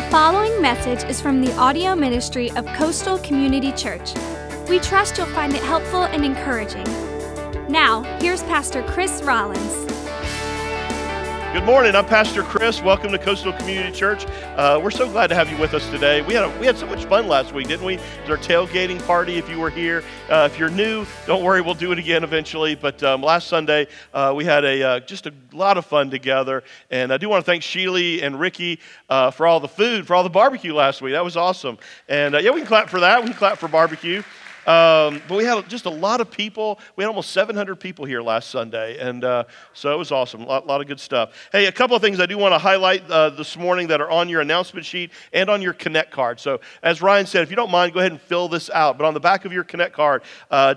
The following message is from the audio ministry of Coastal Community Church. We trust you'll find it helpful and encouraging. Now, here's Pastor Chris Rollins. Good morning. I'm Pastor Chris. Welcome to Coastal Community Church. We're so glad to have you with us today. We had so much fun last week, didn't we? It was our tailgating party. If you were here, if you're new, don't worry, we'll do it again eventually. But last Sunday, we had just a lot of fun together. And I do want to thank Sheely and Ricky for all the food, for all the barbecue last week. That was awesome. And yeah, we can clap for that. We can clap for barbecue. But we had just a lot of people. We had almost 700 people here last Sunday, and so it was awesome. A lot of good stuff. Hey, a couple of things I do want to highlight this morning that are on your announcement sheet and on your Connect card. So as Ryan said, if you don't mind, go ahead and fill this out. But on the back of your Connect card,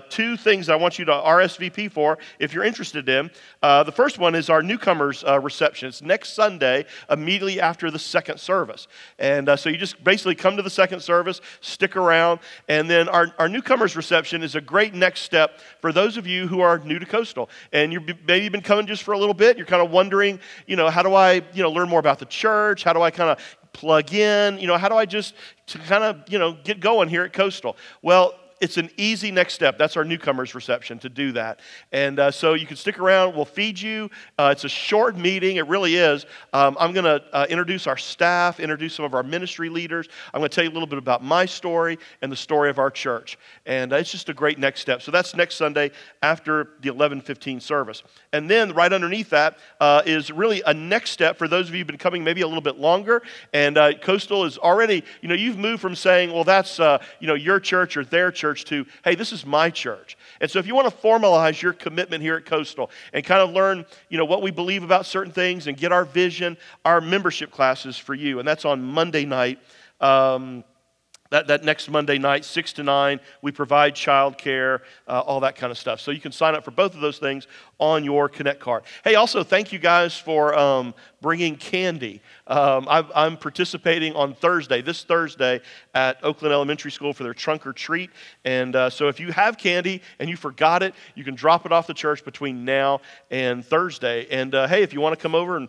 two things I want you to RSVP for if you're interested in. The first one is our newcomers reception. It's next Sunday, immediately after the second service. And so you just basically come to the second service, stick around, and then our newcomers reception is a great next step for those of you who are new to Coastal and you've maybe been coming just for a little bit. You're kind of wondering, how do I, learn more about the church? How do I kind of plug in? How do I just get going here at Coastal? Well, it's an easy next step. That's our newcomers reception to do that. And so you can stick around. We'll feed you. It's a short meeting. It really is. I'm going to introduce our staff, introduce some of our ministry leaders. I'm going to tell you a little bit about my story and the story of our church. And it's just a great next step. So that's next Sunday after the 11:15 service. And then right underneath that is really a next step for those of you who've been coming maybe a little bit longer. And Coastal is already, you've moved from saying, well, that's, your church or their church, to, hey, this is my church. And so if you want to formalize your commitment here at Coastal and kind of learn, what we believe about certain things and get our vision, our membership class is for you. And that's on Monday night. That next Monday night, 6 to 9, we provide childcare, all that kind of stuff. So you can sign up for both of those things on your Connect card. Hey, also, thank you guys for bringing candy. I'm participating on this Thursday at Oakland Elementary School for their trunk or treat. And so if you have candy and you forgot it, you can drop it off the church between now and Thursday. And hey, if you want to come over and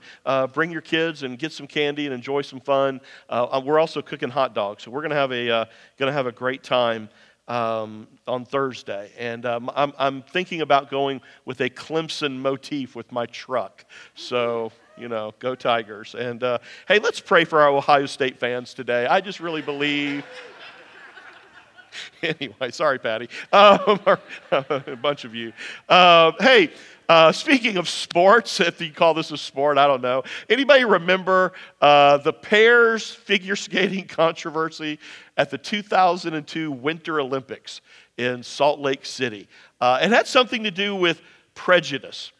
bring your kids and get some candy and enjoy some fun, we're also cooking hot dogs. So we're going to have a great time on Thursday, and I'm thinking about going with a Clemson motif with my truck, so go Tigers. And hey, let's pray for our Ohio State fans today. I just really believe anyway, sorry Patty, a bunch of you. Hey, speaking of sports, if you call this a sport, I don't know. Anybody remember the pairs figure skating controversy at the 2002 Winter Olympics in Salt Lake City? It had something to do with prejudice.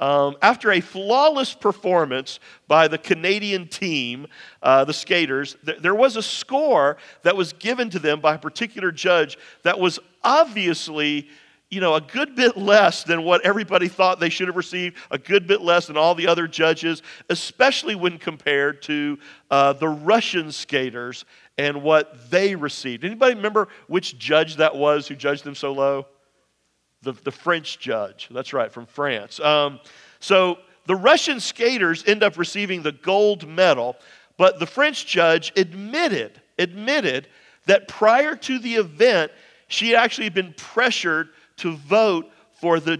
After a flawless performance by the Canadian team, the skaters, there was a score that was given to them by a particular judge that was obviously a good bit less than what everybody thought they should have received, a good bit less than all the other judges, especially when compared to the Russian skaters and what they received. Anybody remember which judge that was who judged them so low? The French judge. That's right, from France. So the Russian skaters end up receiving the gold medal, but the French judge admitted that prior to the event, she had actually been pressured to vote for the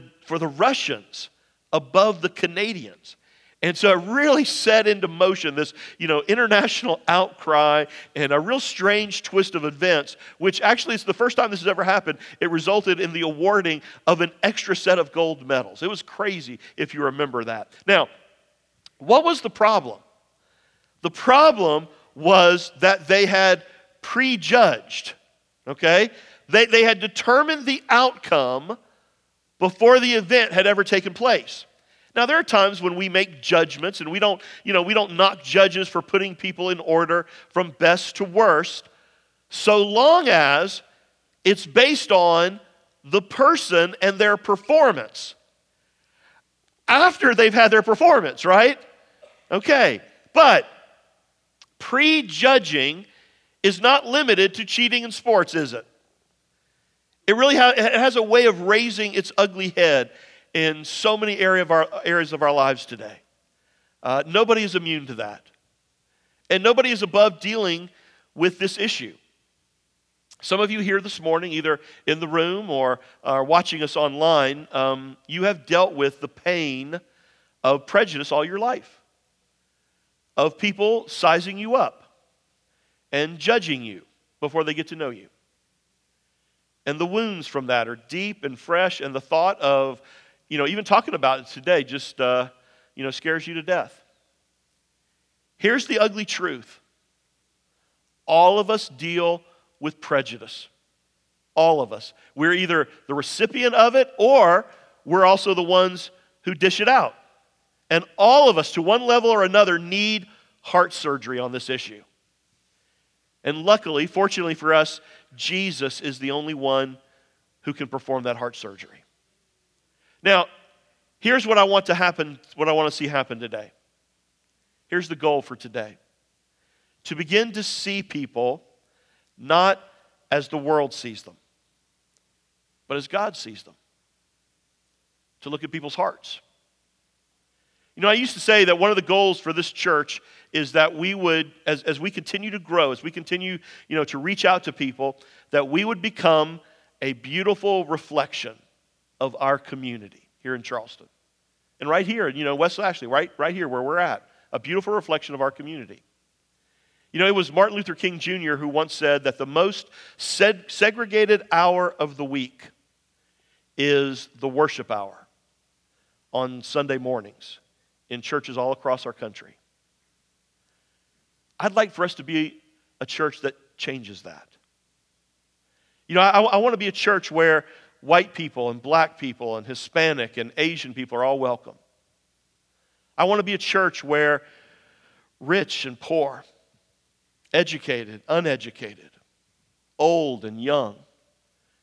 Russians above the Canadians. And so it really set into motion this, international outcry and a real strange twist of events, which actually it's the first time this has ever happened. It resulted in the awarding of an extra set of gold medals. It was crazy if you remember that. Now, what was the problem? The problem was that they had prejudged, okay? They had determined the outcome before the event had ever taken place. Now, there are times when we make judgments, and we don't knock judges for putting people in order from best to worst, so long as it's based on the person and their performance after they've had their performance, right? Okay, but prejudging is not limited to cheating in sports, is it? It really has a way of raising its ugly head in so many areas of our lives today. Nobody is immune to that. And nobody is above dealing with this issue. Some of you here this morning, either in the room or are watching us online, you have dealt with the pain of prejudice all your life, of people sizing you up and judging you before they get to know you. And the wounds from that are deep and fresh, and the thought of, even talking about it today just, scares you to death. Here's the ugly truth. All of us deal with prejudice. All of us. We're either the recipient of it, or we're also the ones who dish it out. And all of us, to one level or another, need heart surgery on this issue. And luckily, fortunately for us, Jesus is the only one who can perform that heart surgery. Now, here's what I want to see happen today. Here's the goal for today. To begin to see people not as the world sees them, but as God sees them. To look at people's hearts. I used to say that one of the goals for this church is that we would, as we continue to grow, as we continue, to reach out to people, that we would become a beautiful reflection of our community here in Charleston. And right here, West Ashley, right here where we're at, a beautiful reflection of our community. It was Martin Luther King Jr. who once said that the most segregated hour of the week is the worship hour on Sunday mornings in churches all across our country. I'd like for us to be a church that changes that. I want to be a church where white people and black people and Hispanic and Asian people are all welcome. I want to be a church where rich and poor, educated, uneducated, old and young,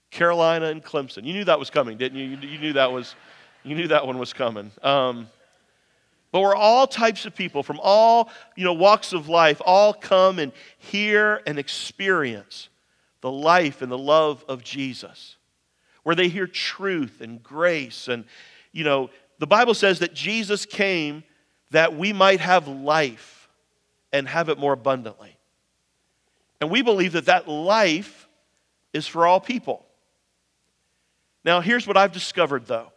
Carolina and Clemson. You knew that was coming, didn't you? You knew that one was coming. But we're all types of people from all, walks of life, all come and hear and experience the life and the love of Jesus, where they hear truth and grace. And, the Bible says that Jesus came that we might have life and have it more abundantly. And we believe that life is for all people. Now, here's what I've discovered, though.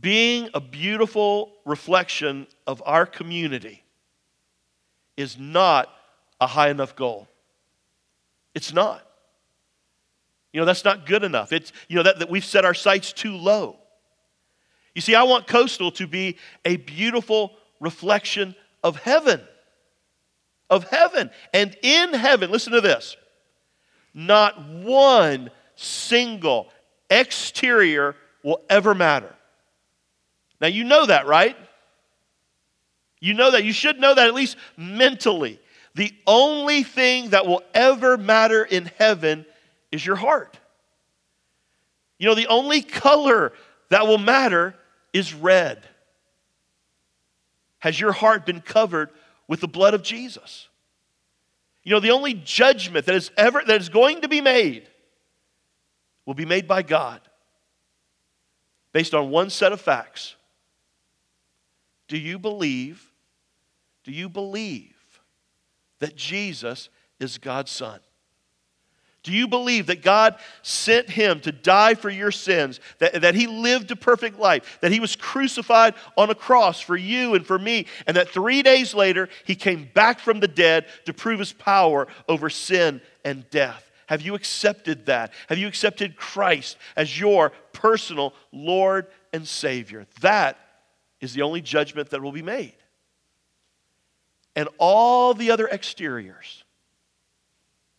Being a beautiful reflection of our community is not a high enough goal. It's not. That's not good enough. It's, that we've set our sights too low. You see, I want Coastal to be a beautiful reflection of heaven. Of heaven. And in heaven, listen to this, not one single exterior will ever matter. Now, you know that, right? You know that. You should know that at least mentally. The only thing that will ever matter in heaven is your heart. The only color that will matter is red. Has your heart been covered with the blood of Jesus? The only judgment that is going to be made will be made by God based on one set of facts. Do you believe that Jesus is God's Son? Do you believe that God sent Him to die for your sins, that He lived a perfect life, that He was crucified on a cross for you and for me, and that 3 days later He came back from the dead to prove His power over sin and death? Have you accepted that? Have you accepted Christ as your personal Lord and Savior? That is the only judgment that will be made. And all the other exteriors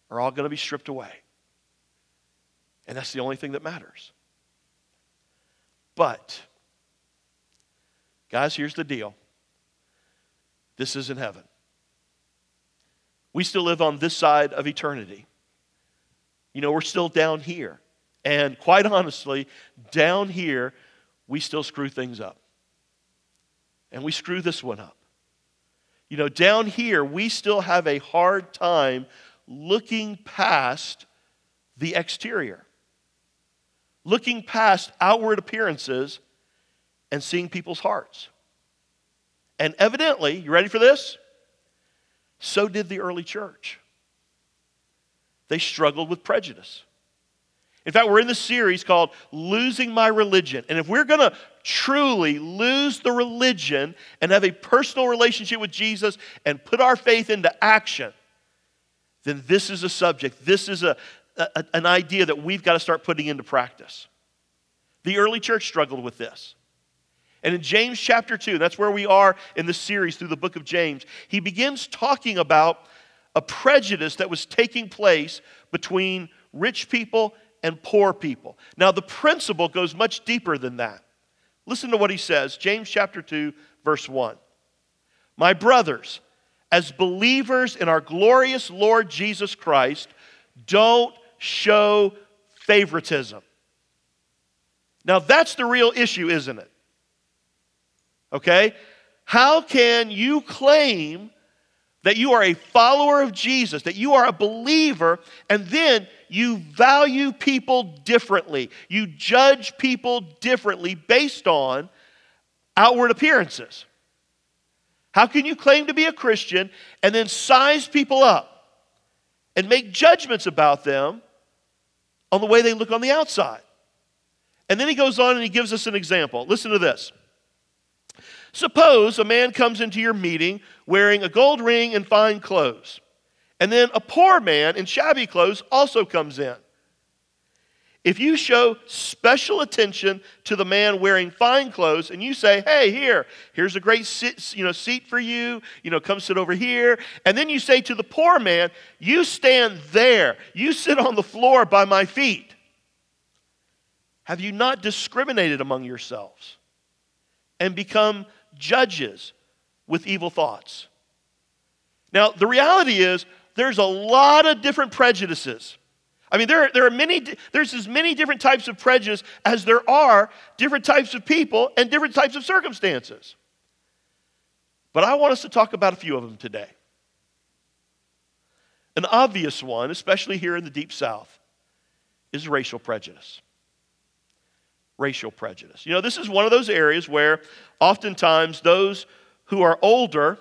are all going to be stripped away. And that's the only thing that matters. But, guys, here's the deal. This isn't heaven. We still live on this side of eternity. We're still down here. And quite honestly, down here, we still screw things up. And we screw this one up. Down here, we still have a hard time looking past the exterior, looking past outward appearances and seeing people's hearts. And evidently, you ready for this? So did the early church. They struggled with prejudice. In fact, we're in this series called Losing My Religion. And if we're going to truly lose the religion and have a personal relationship with Jesus and put our faith into action, then this is a subject, this is an idea that we've got to start putting into practice. The early church struggled with this. And in James chapter 2, that's where we are in the series through the book of James, he begins talking about a prejudice that was taking place between rich people and poor people. Now, the principle goes much deeper than that. Listen to what he says, James chapter 2, verse 1. My brothers, as believers in our glorious Lord Jesus Christ, don't show favoritism. Now, that's the real issue, isn't it? Okay? How can you claim that you are a follower of Jesus, that you are a believer, and then you value people differently? You judge people differently based on outward appearances. How can you claim to be a Christian and then size people up and make judgments about them on the way they look on the outside? And then he goes on and he gives us an example. Listen to this. Suppose a man comes into your meeting wearing a gold ring and fine clothes, and then a poor man in shabby clothes also comes in. If you show special attention to the man wearing fine clothes and you say, hey, here's a great seat for you, come sit over here, and then you say to the poor man, you stand there, you sit on the floor by my feet. Have you not discriminated among yourselves and become judges with evil thoughts? Now, the reality is there's a lot of different prejudices. I mean, there's as many different types of prejudice as there are different types of people and different types of circumstances. But I want us to talk about a few of them today. An obvious one, especially here in the Deep South, is racial prejudice. Racial prejudice. You know, this is one of those areas where oftentimes those who are older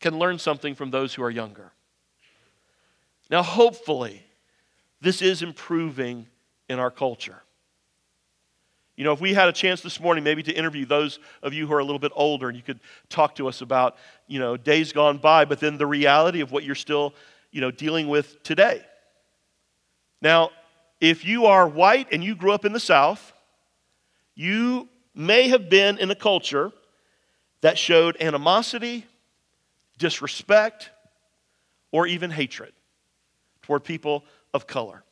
can learn something from those who are younger. Now, hopefully, this is improving in our culture. You know, if we had a chance this morning maybe to interview those of you who are a little bit older and you could talk to us about, days gone by, but then the reality of what you're still, dealing with today. Now, if you are white and you grew up in the South, you may have been in a culture that showed animosity, disrespect, or even hatred toward people of color.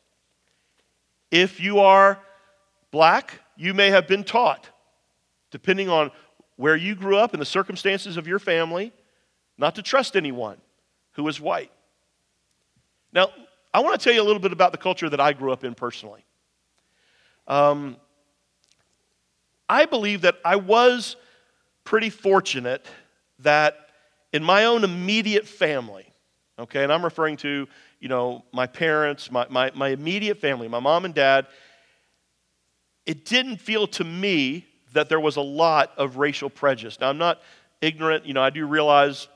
If you are black, you may have been taught, depending on where you grew up and the circumstances of your family, not to trust anyone who is white. Now, I want to tell you a little bit about the culture that I grew up in personally. I believe that I was pretty fortunate that in my own immediate family, okay, and I'm referring to, my parents, my immediate family, my mom and dad, it didn't feel to me that there was a lot of racial prejudice. Now, I'm not ignorant, I do realize,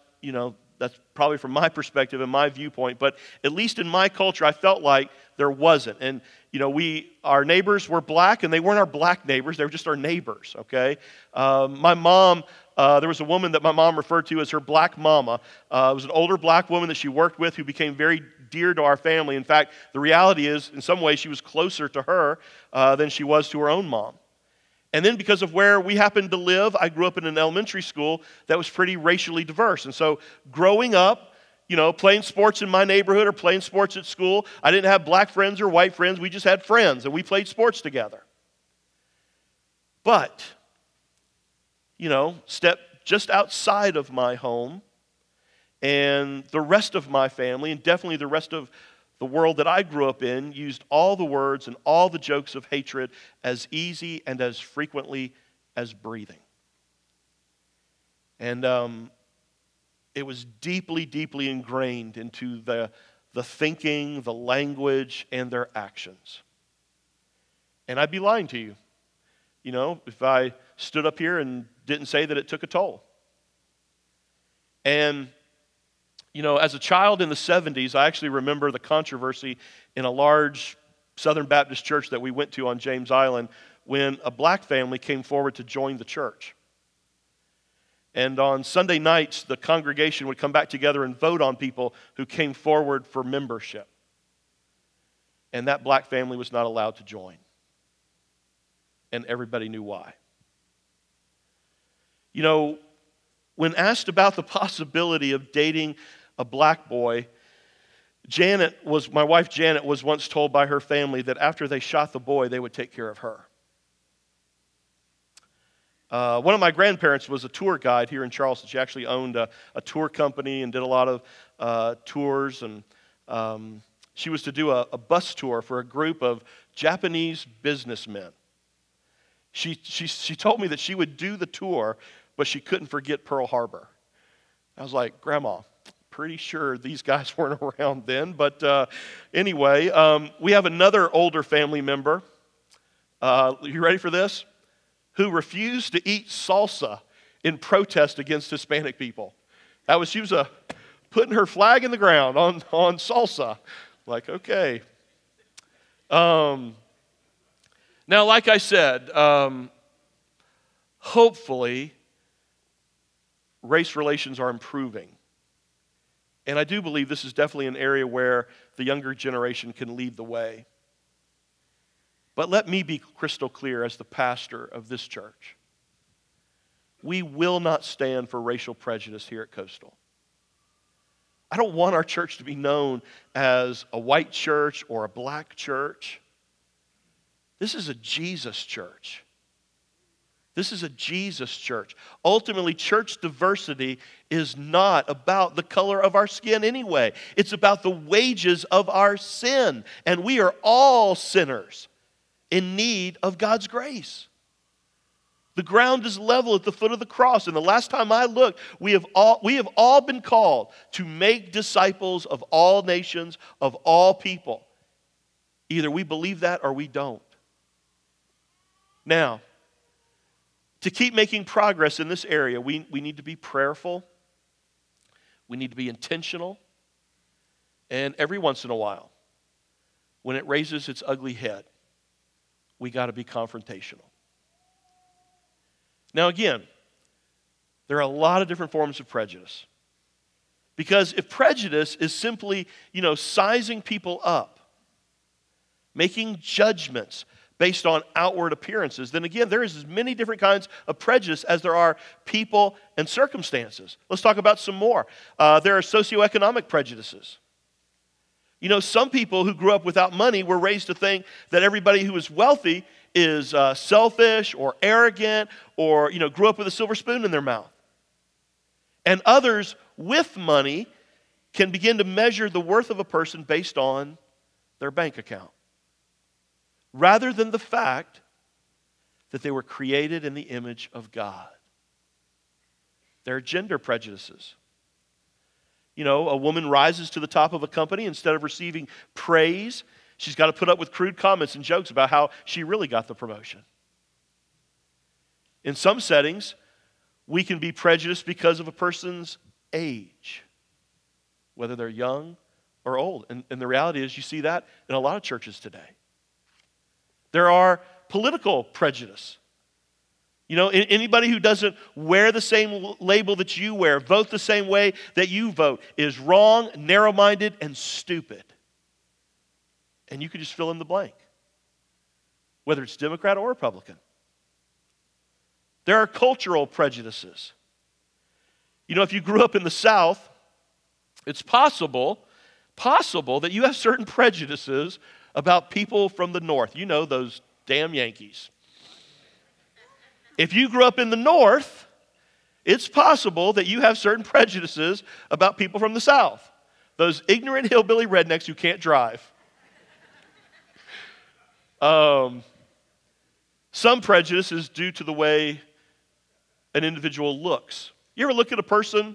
that's probably from my perspective and my viewpoint, but at least in my culture, I felt like there wasn't. And, our neighbors were black, and they weren't our black neighbors, they were just our neighbors, okay? My mom, there was a woman that my mom referred to as her black mama. It was an older black woman that she worked with who became very dear to our family. In fact, the reality is, in some ways, she was closer to her than she was to her own mom. And then because of where we happened to live, I grew up in an elementary school that was pretty racially diverse. And so growing up, playing sports in my neighborhood or playing sports at school, I didn't have black friends or white friends. We just had friends, and we played sports together. But, step just outside of my home and the rest of my family and definitely the rest of the world that I grew up in used all the words and all the jokes of hatred as easy and as frequently as breathing. And it was deeply, deeply ingrained into the thinking, the language, and their actions. And I'd be lying to you, if I stood up here and didn't say that it took a toll. And You know, as a child in the 70s, I actually remember the controversy in a large Southern Baptist church that we went to on James Island when a black family came forward to join the church. And on Sunday nights, the congregation would come back together and vote on people who came forward for membership. And that black family was not allowed to join. And everybody knew why. You know, when asked about the possibility of dating a black boy, my wife Janet was once told by her family that after they shot the boy, they would take care of her. One of my grandparents was a tour guide here in Charleston. She actually owned a tour company and did a lot of tours. And she was to do a bus tour for a group of Japanese businessmen. She told me that she would do the tour, but she couldn't forget Pearl Harbor. I was like, Grandma, pretty sure these guys weren't around then. But anyway, we have another older family member. You ready for this? Who refused to eat salsa in protest against Hispanic people. She was putting her flag in the ground on salsa. Like, okay. Now, like I said, hopefully, race relations are improving. And I do believe this is definitely an area where the younger generation can lead the way. But let me be crystal clear as the pastor of this church. We will not stand for racial prejudice here at Coastal. I don't want our church to be known as a white church or a black church. This is a Jesus church. This is a Jesus church. Ultimately, church diversity is not about the color of our skin anyway. It's about the wages of our sin. And we are all sinners in need of God's grace. The ground is level at the foot of the cross. And the last time I looked, we have all been called to make disciples of all nations, of all people. Either we believe that or we don't. Now, to keep making progress in this area, we need to be prayerful. We need to be intentional. And every once in a while, when it raises its ugly head, we got to be confrontational. Now again, there are a lot of different forms of prejudice. Because if prejudice is simply, sizing people up, making judgments based on outward appearances, then again, there is as many different kinds of prejudice as there are people and circumstances. Let's talk about some more. There are socioeconomic prejudices. Some people who grew up without money were raised to think that everybody who is wealthy is selfish or arrogant or, grew up with a silver spoon in their mouth. And others with money can begin to measure the worth of a person based on their bank account, rather than the fact that they were created in the image of God. There are gender prejudices. A woman rises to the top of a company. Instead of receiving praise, she's got to put up with crude comments and jokes about how she really got the promotion. In some settings, we can be prejudiced because of a person's age, whether they're young or old. And the reality is you see that in a lot of churches today. There are political prejudice. Anybody who doesn't wear the same label that you wear, vote the same way that you vote, is wrong, narrow-minded, and stupid. And you can just fill in the blank, whether it's Democrat or Republican. There are cultural prejudices. If you grew up in the South, it's possible that you have certain prejudices about people from the North. Those damn Yankees. If you grew up in the North, it's possible that you have certain prejudices about people from the South. Those ignorant hillbilly rednecks who can't drive. Some prejudice is due to the way an individual looks. You ever look at a person,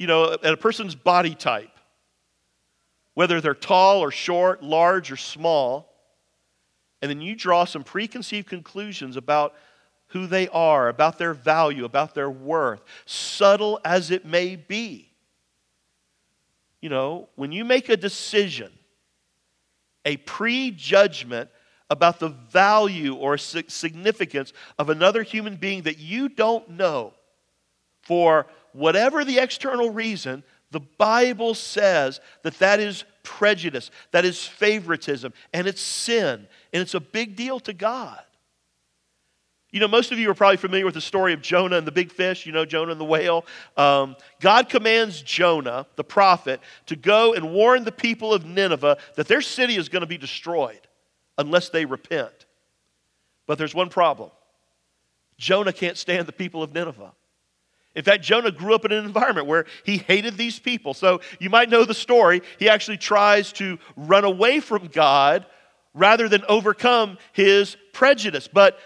at a person's body type? Whether they're tall or short, large or small, and then you draw some preconceived conclusions about who they are, about their value, about their worth, subtle as it may be. You know, when you make a decision, a prejudgment about the value or significance of another human being that you don't know, for whatever the external reason, the Bible says that that is prejudice, that is favoritism, and it's sin, and it's a big deal to God. You know, most of you are probably familiar with the story of Jonah and the big fish, you know, Jonah and the whale. God commands Jonah, the prophet, to go and warn the people of Nineveh that their city is going to be destroyed unless they repent. But there's one problem. Jonah can't stand the people of Nineveh. In fact, Jonah grew up in an environment where he hated these people. So you might know the story. He actually tries to run away from God rather than overcome his prejudice. But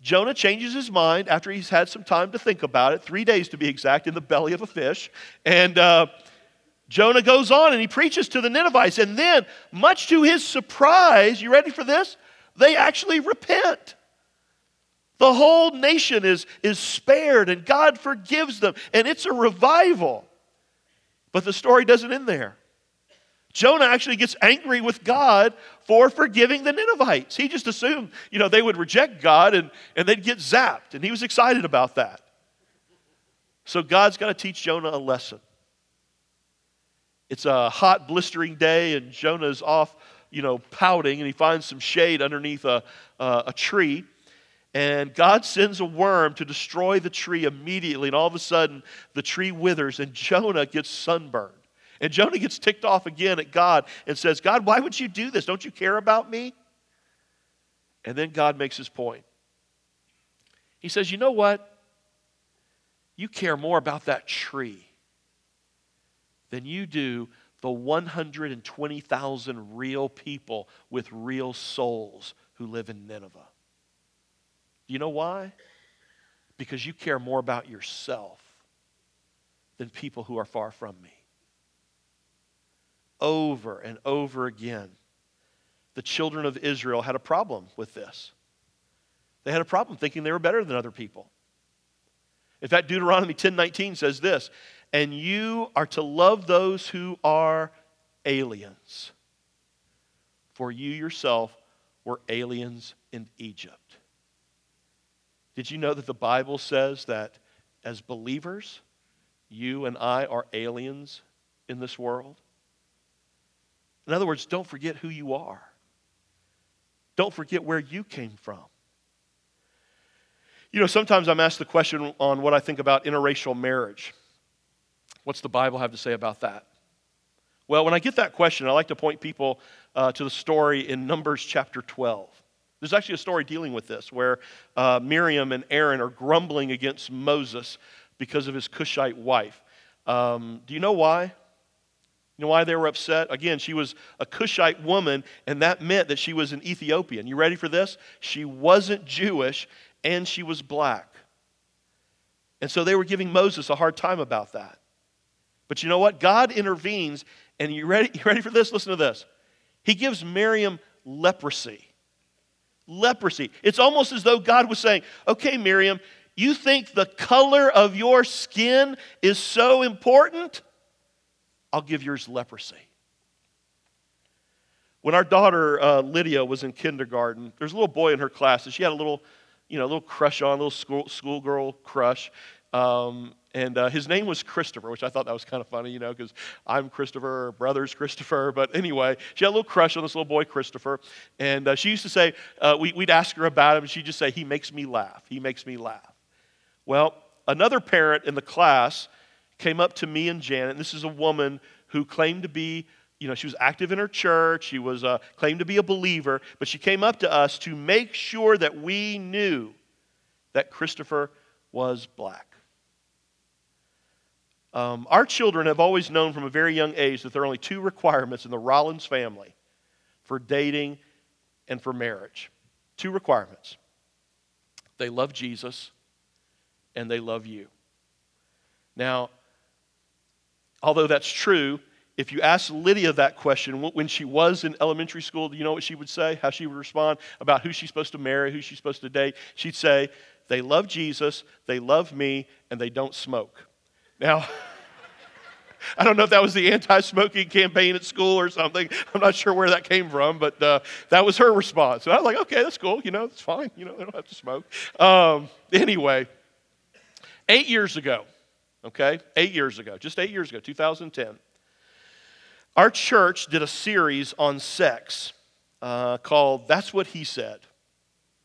Jonah changes his mind after he's had some time to think about it, 3 days to be exact, in the belly of a fish. And Jonah goes on and he preaches to the Ninevites. And then, much to his surprise, you ready for this? They actually repent. The whole nation is spared and God forgives them. And it's a revival. But the story doesn't end there. Jonah actually gets angry with God for forgiving the Ninevites. He just assumed, you know, they would reject God and they'd get zapped. And he was excited about that. So God's got to teach Jonah a lesson. It's a hot, blistering day and Jonah's off, you know, pouting, and he finds some shade underneath a tree. And God sends a worm to destroy the tree immediately. And all of a sudden, the tree withers and Jonah gets sunburned. And Jonah gets ticked off again at God and says, God, why would you do this? Don't you care about me? And then God makes his point. He says, you know what? You care more about that tree than you do the 120,000 real people with real souls who live in Nineveh. Do you know why? Because you care more about yourself than people who are far from me. Over and over again, the children of Israel had a problem with this. They had a problem thinking they were better than other people. In fact, Deuteronomy 10:19 says this, and you are to love those who are aliens, for you yourself were aliens in Egypt. Did you know that the Bible says that as believers, you and I are aliens in this world? In other words, don't forget who you are. Don't forget where you came from. You know, sometimes I'm asked the question on what I think about interracial marriage. What's the Bible have to say about that? Well, when I get that question, I like to point people to the story in Numbers chapter 12. There's actually a story dealing with this where Miriam and Aaron are grumbling against Moses because of his Cushite wife. Do you know why? You know why they were upset? Again, she was a Cushite woman, and that meant that she was an Ethiopian. You ready for this? She wasn't Jewish, and she was black. And so they were giving Moses a hard time about that. But you know what? God intervenes, and you ready for this? Listen to this. He gives Miriam leprosy. Leprosy. It's almost as though God was saying, okay, Miriam, you think the color of your skin is so important? I'll give yours leprosy. When our daughter Lydia was in kindergarten, there's a little boy in her class, and she had a little, you know, little crush on, a little schoolgirl crush, and his name was Christopher, which I thought that was kind of funny, you know, because I'm Christopher, brother's Christopher, but anyway, she had a little crush on this little boy Christopher, and she used to say, we'd ask her about him, and she'd just say, he makes me laugh, he makes me laugh. Well, another parent in the class came up to me and Janet, and this is a woman who claimed to be, you know, she was active in her church, she was claimed to be a believer, but she came up to us to make sure that we knew that Christopher was black. Our children have always known from a very young age that there are only two requirements in the Rollins family for dating and for marriage. Two requirements. They love Jesus and they love you. Now, although that's true, if you ask Lydia that question, when she was in elementary school, do you know what she would say? How she would respond about who she's supposed to marry, who she's supposed to date? She'd say, they love Jesus, they love me, and they don't smoke. Now, I don't know if that was the anti-smoking campaign at school or something. I'm not sure where that came from, but that was her response. And I was like, okay, that's cool. You know, it's fine. You know, they don't have to smoke. Anyway, 8 years ago, okay, 8 years ago, just 8 years ago, 2010, our church did a series on sex called That's What He Said.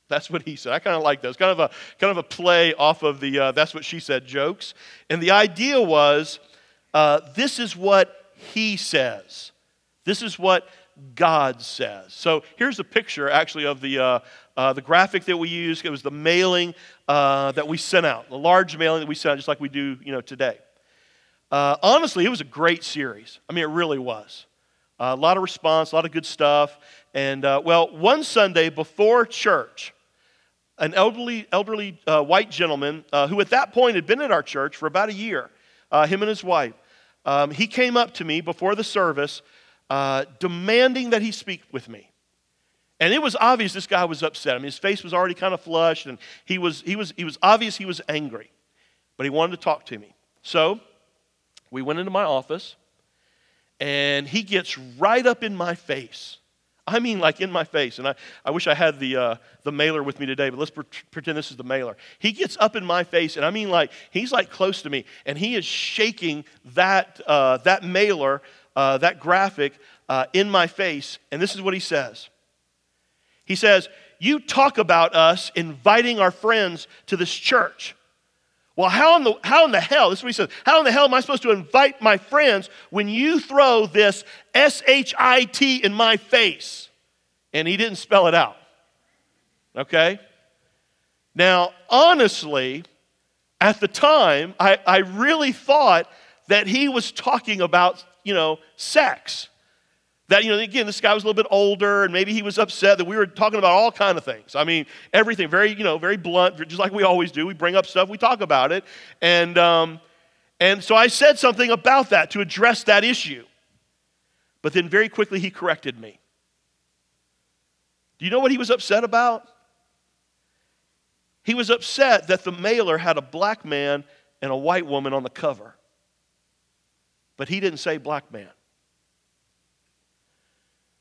That's what he said. I kind of like those. Kind of a play off of the That's What She Said jokes. And the idea was, this is what he says. This is what God says. So here's a picture, actually, of the graphic that we used. It was the mailing that we sent out, the large mailing that we sent out, just like we do, you know, today. Honestly, it was a great series. I mean, it really was. A lot of response, a lot of good stuff. And, well, one Sunday before church, an elderly white gentleman who at that point had been at our church for about a year, him and his wife, he came up to me before the service demanding that he speak with me. And it was obvious this guy was upset. I mean, his face was already kind of flushed, and he was obvious he was angry. But he wanted to talk to me. So we went into my office, and he gets right up in my face. I mean, like in my face. And I wish I had the mailer with me today, but let's pretend this is the mailer. He gets up in my face, and I mean, like, he's like close to me, and he is shaking that mailer, that graphic, in my face. And this is what he says. He says, "You talk about us inviting our friends to this church. Well, how in the hell, this is what he says, how in the hell am I supposed to invite my friends when you throw this S-H-I-T in my face?" And he didn't spell it out, okay? Now, honestly, at the time, I really thought that he was talking about, you know, sex. That, you know, again, this guy was a little bit older, and maybe he was upset that we were talking about all kinds of things. I mean, everything, very, you know, very blunt, just like we always do. We bring up stuff, we talk about it. And so I said something about that to address that issue. But then very quickly he corrected me. Do you know what he was upset about? He was upset that the mailer had a black man and a white woman on the cover. But he didn't say black man.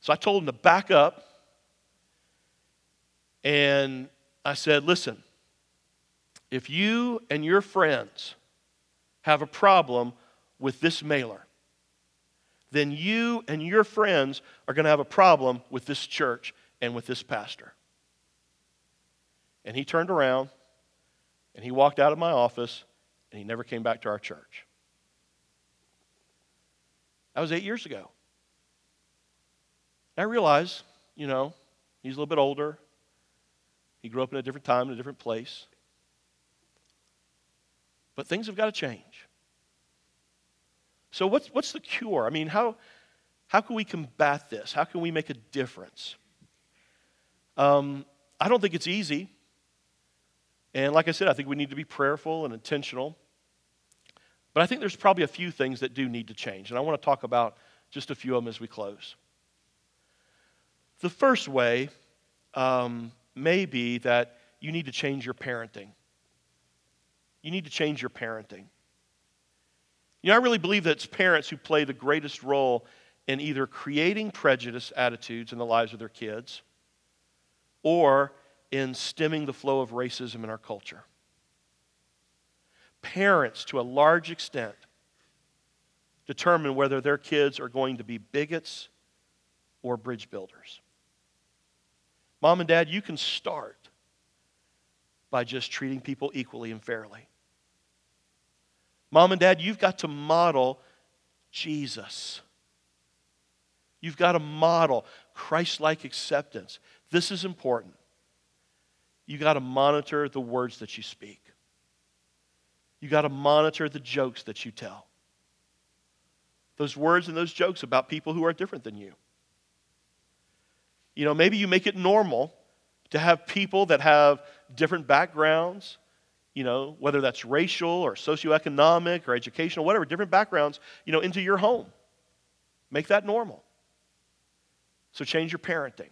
So I told him to back up, and I said, "Listen, if you and your friends have a problem with this mailer, then you and your friends are going to have a problem with this church and with this pastor." And he turned around, and he walked out of my office, and he never came back to our church. That was 8 years ago. I realize, you know, he's a little bit older. He grew up in a different time, in a different place. But things have got to change. So what's the cure? I mean, how can we combat this? How can we make a difference? I don't think it's easy. And like I said, I think we need to be prayerful and intentional. But I think there's probably a few things that do need to change. And I want to talk about just a few of them as we close. The first way may be that you need to change your parenting. You need to change your parenting. You know, I really believe that it's parents who play the greatest role in either creating prejudice attitudes in the lives of their kids or in stemming the flow of racism in our culture. Parents, to a large extent, determine whether their kids are going to be bigots or bridge builders. Mom and Dad, you can start by just treating people equally and fairly. Mom and Dad, you've got to model Jesus. You've got to model Christ-like acceptance. This is important. You've got to monitor the words that you speak. You've got to monitor the jokes that you tell. Those words and those jokes about people who are different than you. You know, maybe you make it normal to have people that have different backgrounds, you know, whether that's racial or socioeconomic or educational, whatever, different backgrounds, you know, into your home. Make that normal. So change your parenting.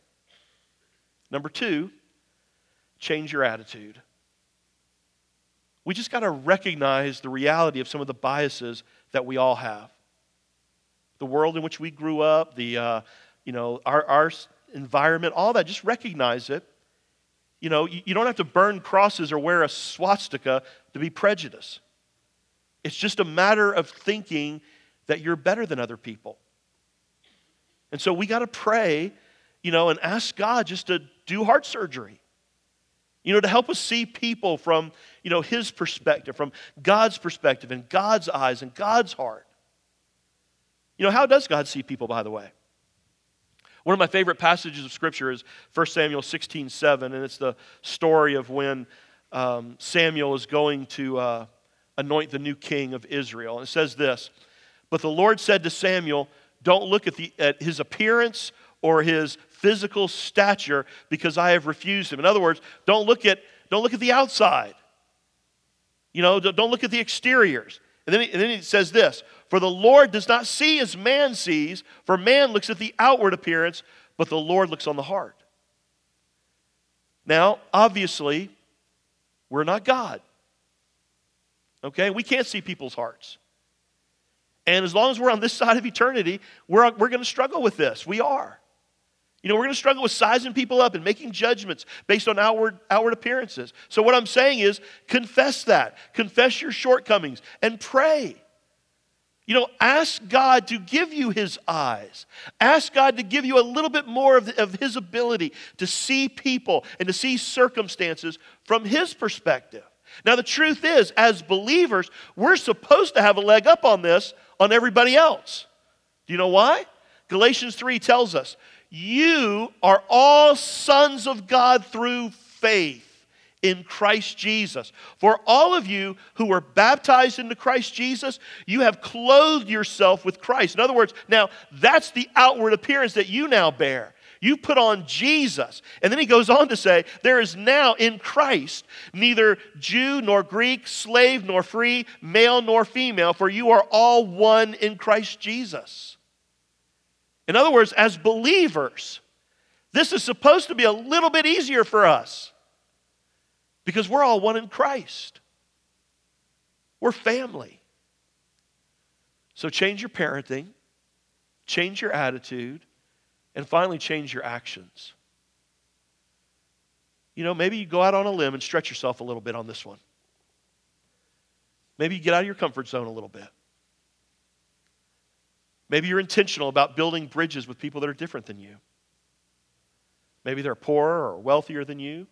Number two, change your attitude. We just got to recognize the reality of some of the biases that we all have. the world in which we grew up, our environment, all that. Just recognize it. You know, you don't have to burn crosses or wear a swastika to be prejudiced. It's just a matter of thinking that you're better than other people. And so we got to pray, and ask God just to do heart surgery, to help us see people from, His perspective, from God's perspective, in God's eyes and God's heart. How does God see people, by the way? One of my favorite passages of Scripture is 1 Samuel 16:7, and it's the story of when Samuel is going to anoint the new king of Israel. And it says this, "But the Lord said to Samuel, don't look at his appearance or his physical stature, because I have refused him." In other words, don't look at the outside. Don't look at the exteriors. And then it says this, "For the Lord does not see as man sees, for man looks at the outward appearance, but the Lord looks on the heart." Now, obviously, we're not God. Okay? We can't see people's hearts. And as long as we're on this side of eternity, we're going to struggle with this. We are. We're going to struggle with sizing people up and making judgments based on outward appearances. So what I'm saying is, confess that. Confess your shortcomings and pray. Ask God to give you His eyes. Ask God to give you a little bit more of His ability to see people and to see circumstances from His perspective. Now, the truth is, as believers, we're supposed to have a leg up on this on everybody else. Do you know why? Galatians 3 tells us, "You are all sons of God through faith in Christ Jesus. For all of you who were baptized into Christ Jesus, you have clothed yourself with Christ." In other words, now that's the outward appearance that you now bear. You put on Jesus. And then he goes on to say, "There is now in Christ neither Jew nor Greek, slave nor free, male nor female, for you are all one in Christ Jesus." In other words, as believers, this is supposed to be a little bit easier for us because we're all one in Christ. We're family. So change your parenting, change your attitude, and finally change your actions. Maybe you go out on a limb and stretch yourself a little bit on this one. Maybe you get out of your comfort zone a little bit. Maybe you're intentional about building bridges with people that are different than you. Maybe they're poorer or wealthier than you.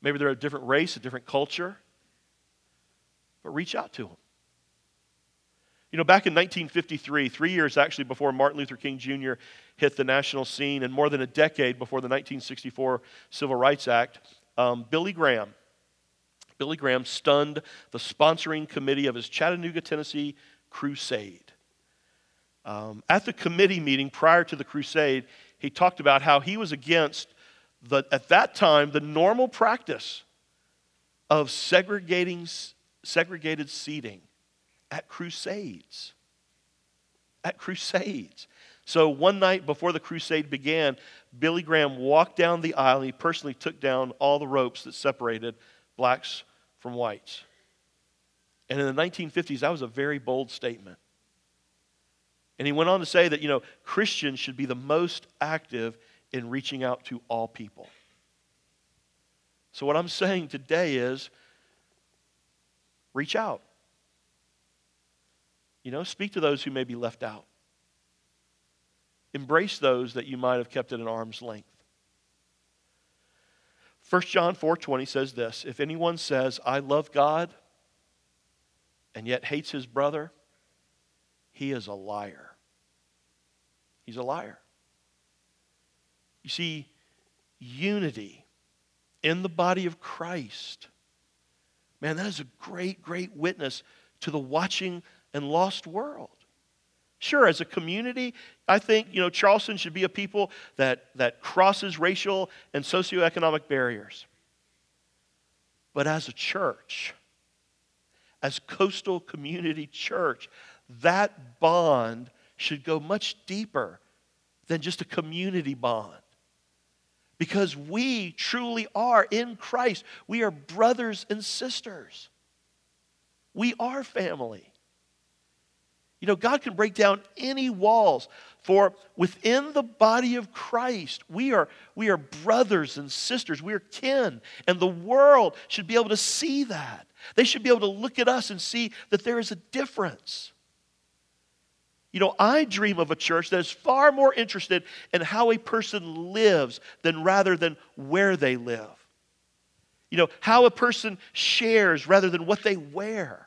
Maybe they're a different race, a different culture. But reach out to them. Back in 1953, 3 years actually before Martin Luther King Jr. hit the national scene, and more than a decade before the 1964 Civil Rights Act, Billy Graham stunned the sponsoring committee of his Chattanooga, Tennessee crusade. At the committee meeting prior to the crusade, he talked about how he was against, at that time, the normal practice of segregated seating at crusades. So one night before the crusade began, Billy Graham walked down the aisle and he personally took down all the ropes that separated blacks from whites. And in the 1950s, that was a very bold statement. And he went on to say that, Christians should be the most active in reaching out to all people. So what I'm saying today is, reach out. Speak to those who may be left out. Embrace those that you might have kept at an arm's length. 1 John 4:20 says this, "If anyone says, 'I love God,' and yet hates his brother, he is a liar." He's a liar. You see, unity in the body of Christ, man, that is a great, great witness to the watching and lost world. Sure, as a community, I think, Charleston should be a people that crosses racial and socioeconomic barriers. But as a church, as Coastal Community Church, that bond should go much deeper than just a community bond. Because we truly are in Christ. We are brothers and sisters. We are family. You know, God can break down any walls. For within the body of Christ, we are brothers and sisters. We are kin. And the world should be able to see that. They should be able to look at us and see that there is a difference. You know, I dream of a church that is far more interested in how a person lives rather than where they live. You know, how a person shares rather than what they wear.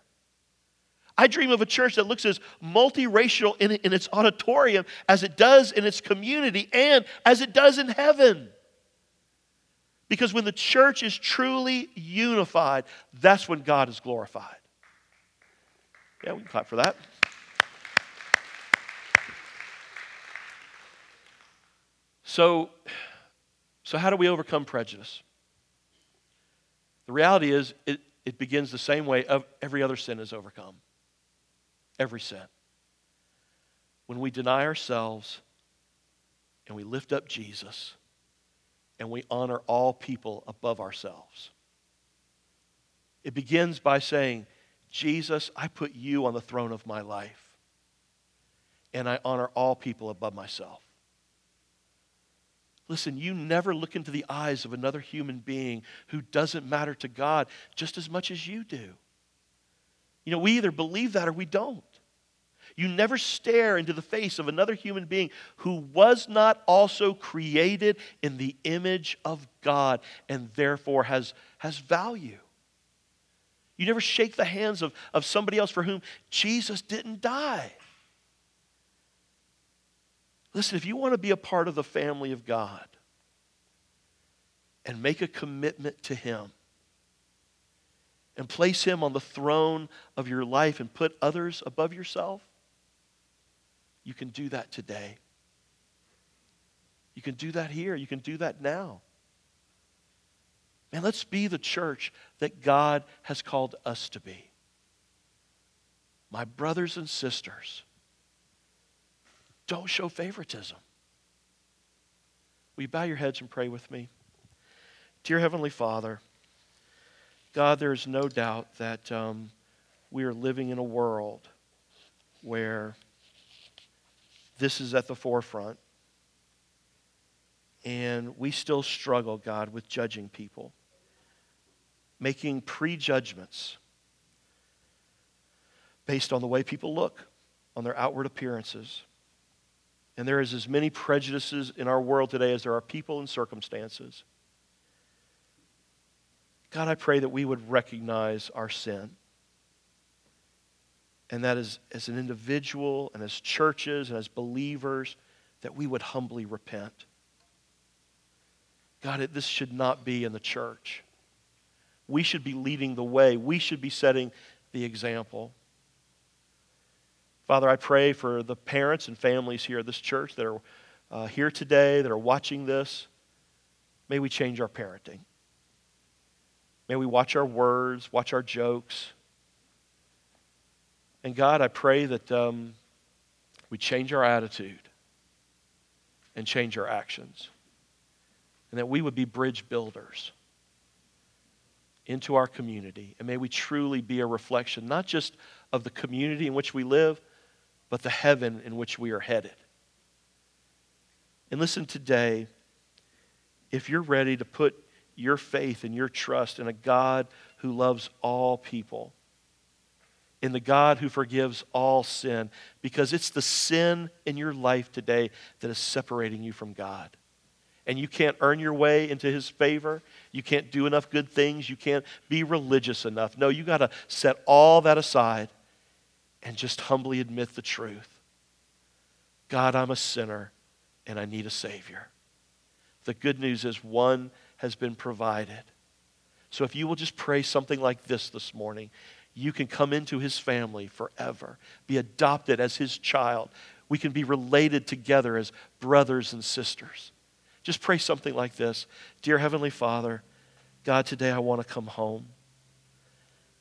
I dream of a church that looks as multiracial in its auditorium as it does in its community and as it does in heaven. Because when the church is truly unified, that's when God is glorified. Yeah, we can clap for that. So how do we overcome prejudice? The reality is it begins the same way every other sin is overcome. Every sin. When we deny ourselves and we lift up Jesus and we honor all people above ourselves. It begins by saying, Jesus, I put you on the throne of my life and I honor all people above myself. Listen, you never look into the eyes of another human being who doesn't matter to God just as much as you do. You know, we either believe that or we don't. You never stare into the face of another human being who was not also created in the image of God and therefore has value. You never shake the hands of somebody else for whom Jesus didn't die. Listen, if you want to be a part of the family of God and make a commitment to Him, and place Him on the throne of your life and put others above yourself, you can do that today. You can do that here. You can do that now. Man, let's be the church that God has called us to be. My brothers and sisters, don't show favoritism. Will you bow your heads and pray with me? Dear Heavenly Father, God, there is no doubt that we are living in a world where this is at the forefront. And we still struggle, God, with judging people, making prejudgments based on the way people look, on their outward appearances. And there is as many prejudices in our world today as there are people and circumstances. God, I pray that we would recognize our sin. And that as an individual and as churches and as believers, that we would humbly repent. God, this should not be in the church. We should be leading the way. We should be setting the example. Father, I pray for the parents and families here at this church that are here today, that are watching this. May we change our parenting. May we watch our words, watch our jokes. And God, I pray that we change our attitude and change our actions. And that we would be bridge builders into our community. And may we truly be a reflection, not just of the community in which we live, but the heaven in which we are headed. And listen, today, if you're ready to put your faith and your trust in a God who loves all people, in the God who forgives all sin, because it's the sin in your life today that is separating you from God. And you can't earn your way into His favor. You can't do enough good things. You can't be religious enough. No, you got to set all that aside and just humbly admit the truth. God, I'm a sinner and I need a Savior. The good news is one has been provided. So if you will just pray something like this morning, you can come into His family forever, be adopted as His child. We can be related together as brothers and sisters. Just pray something like this. Dear Heavenly Father, God, today I want to come home.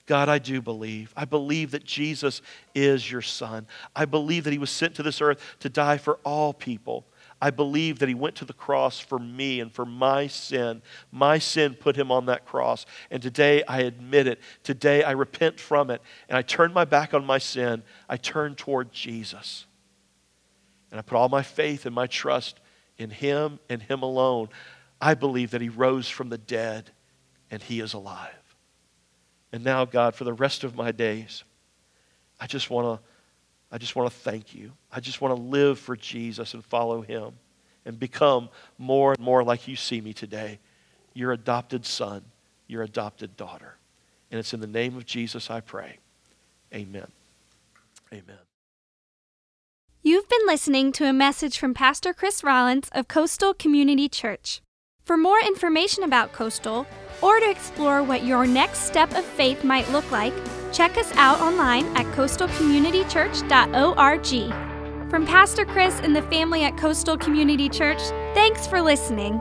God, I do believe. I believe that Jesus is your Son. I believe that He was sent to this earth to die for all people. I believe that he went to the cross for me and for my sin. My sin put him on that cross. And today I admit it. Today I repent from it. And I turn my back on my sin. I turn toward Jesus. And I put all my faith and my trust in him and him alone. I believe that he rose from the dead and he is alive. And now, God, for the rest of my days, I just want to thank you. I just want to live for Jesus and follow him and become more and more like you see me today, your adopted son, your adopted daughter. And it's in the name of Jesus I pray. Amen. Amen. You've been listening to a message from Pastor Chris Rollins of Coastal Community Church. For more information about Coastal, or to explore what your next step of faith might look like, check us out online at coastalcommunitychurch.org. From Pastor Chris and the family at Coastal Community Church, thanks for listening.